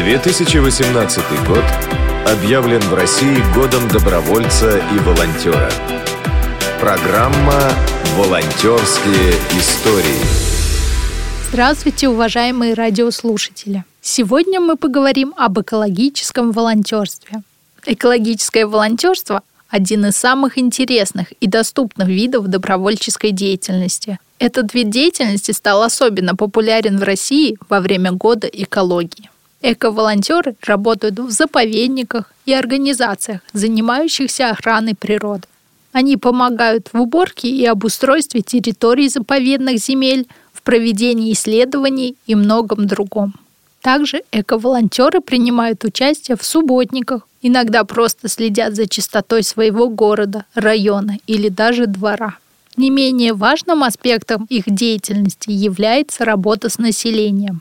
2018 год объявлен в России годом добровольца и волонтера. Программа «Волонтерские истории». Здравствуйте, уважаемые радиослушатели! Сегодня мы поговорим об экологическом волонтерстве. Экологическое волонтерство – один из самых интересных и доступных видов добровольческой деятельности. Этот вид деятельности стал особенно популярен в России во время года экологии. Эко-волонтеры работают в заповедниках и организациях, занимающихся охраной природы. Они помогают в уборке и обустройстве территорий заповедных земель, проведении исследований и многом другом. Также эко-волонтеры принимают участие в субботниках, иногда просто следят за чистотой своего города, района или даже двора. Не менее важным аспектом их деятельности является работа с населением.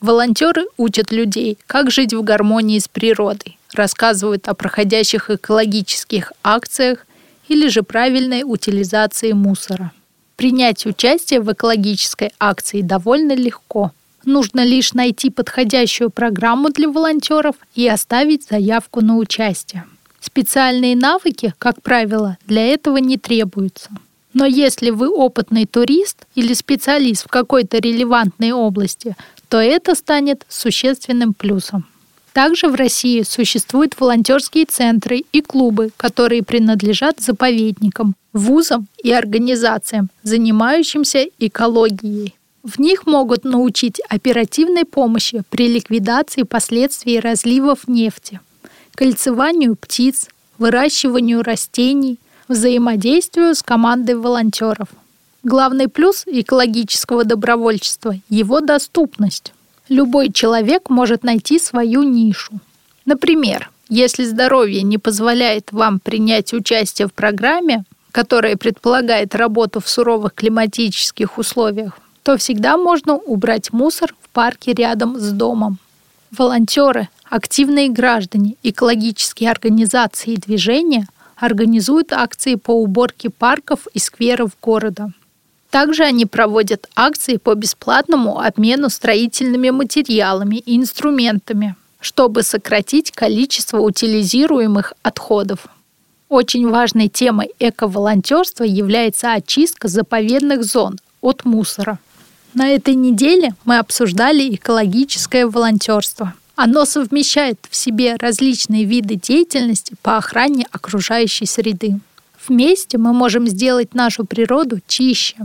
Волонтеры учат людей, как жить в гармонии с природой, рассказывают о проходящих экологических акциях или же правильной утилизации мусора. Принять участие в экологической акции довольно легко. Нужно лишь найти подходящую программу для волонтеров и оставить заявку на участие. Специальные навыки, как правило, для этого не требуются. Но если вы опытный турист или специалист в какой-то релевантной области, то это станет существенным плюсом. Также в России существуют волонтерские центры и клубы, которые принадлежат заповедникам, вузам и организациям, занимающимся экологией. В них могут научить оперативной помощи при ликвидации последствий разливов нефти, кольцеванию птиц, выращиванию растений, взаимодействию с командой волонтеров. Главный плюс экологического добровольчества – его доступность. Любой человек может найти свою нишу. Например, если здоровье не позволяет вам принять участие в программе, которая предполагает работу в суровых климатических условиях, то всегда можно убрать мусор в парке рядом с домом. Волонтеры, активные граждане, экологические организации и движения организуют акции по уборке парков и скверов города. Также они проводят акции по бесплатному обмену строительными материалами и инструментами, чтобы сократить количество утилизируемых отходов. Очень важной темой эко-волонтерства является очистка заповедных зон от мусора. На этой неделе мы обсуждали экологическое волонтерство. Оно совмещает в себе различные виды деятельности по охране окружающей среды. Вместе мы можем сделать нашу природу чище.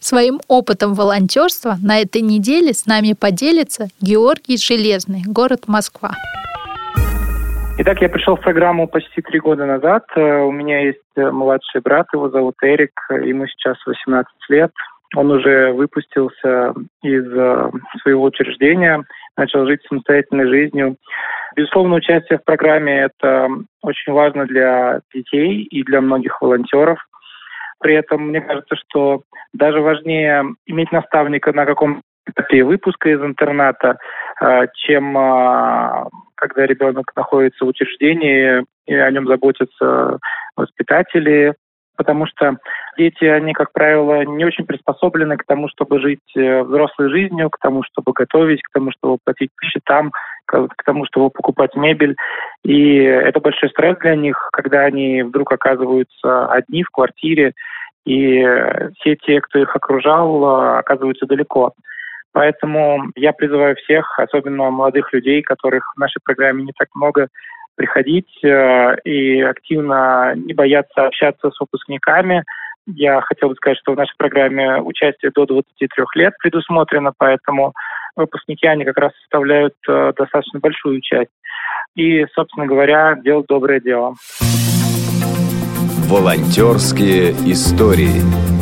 Своим опытом волонтерства на этой неделе с нами поделится Георгий Железный, город Москва. Итак, я пришел в программу почти 3 года назад. У меня есть младший брат, его зовут Эрик, ему сейчас 18 лет. Он уже выпустился из своего учреждения, начал жить самостоятельной жизнью. Безусловно, участие в программе – это очень важно для детей и для многих волонтеров. При этом, мне кажется, что даже важнее иметь наставника на каком-то этапе выпуска из интерната, чем когда ребенок находится в учреждении и о нем заботятся воспитатели. Потому что дети, они, как правило, не очень приспособлены к тому, чтобы жить взрослой жизнью, к тому, чтобы готовить, к тому, чтобы платить по счетам, к тому, чтобы покупать мебель. И это большой стресс для них, когда они вдруг оказываются одни в квартире, и все те, кто их окружал, оказываются далеко. Поэтому я призываю всех, особенно молодых людей, которых в нашей программе не так много, приходить и активно не бояться общаться с выпускниками. Я хотел бы сказать, что в нашей программе участие до 23 лет предусмотрено, поэтому выпускники, они как раз составляют достаточно большую часть. И, собственно говоря, делать доброе дело. Волонтерские истории.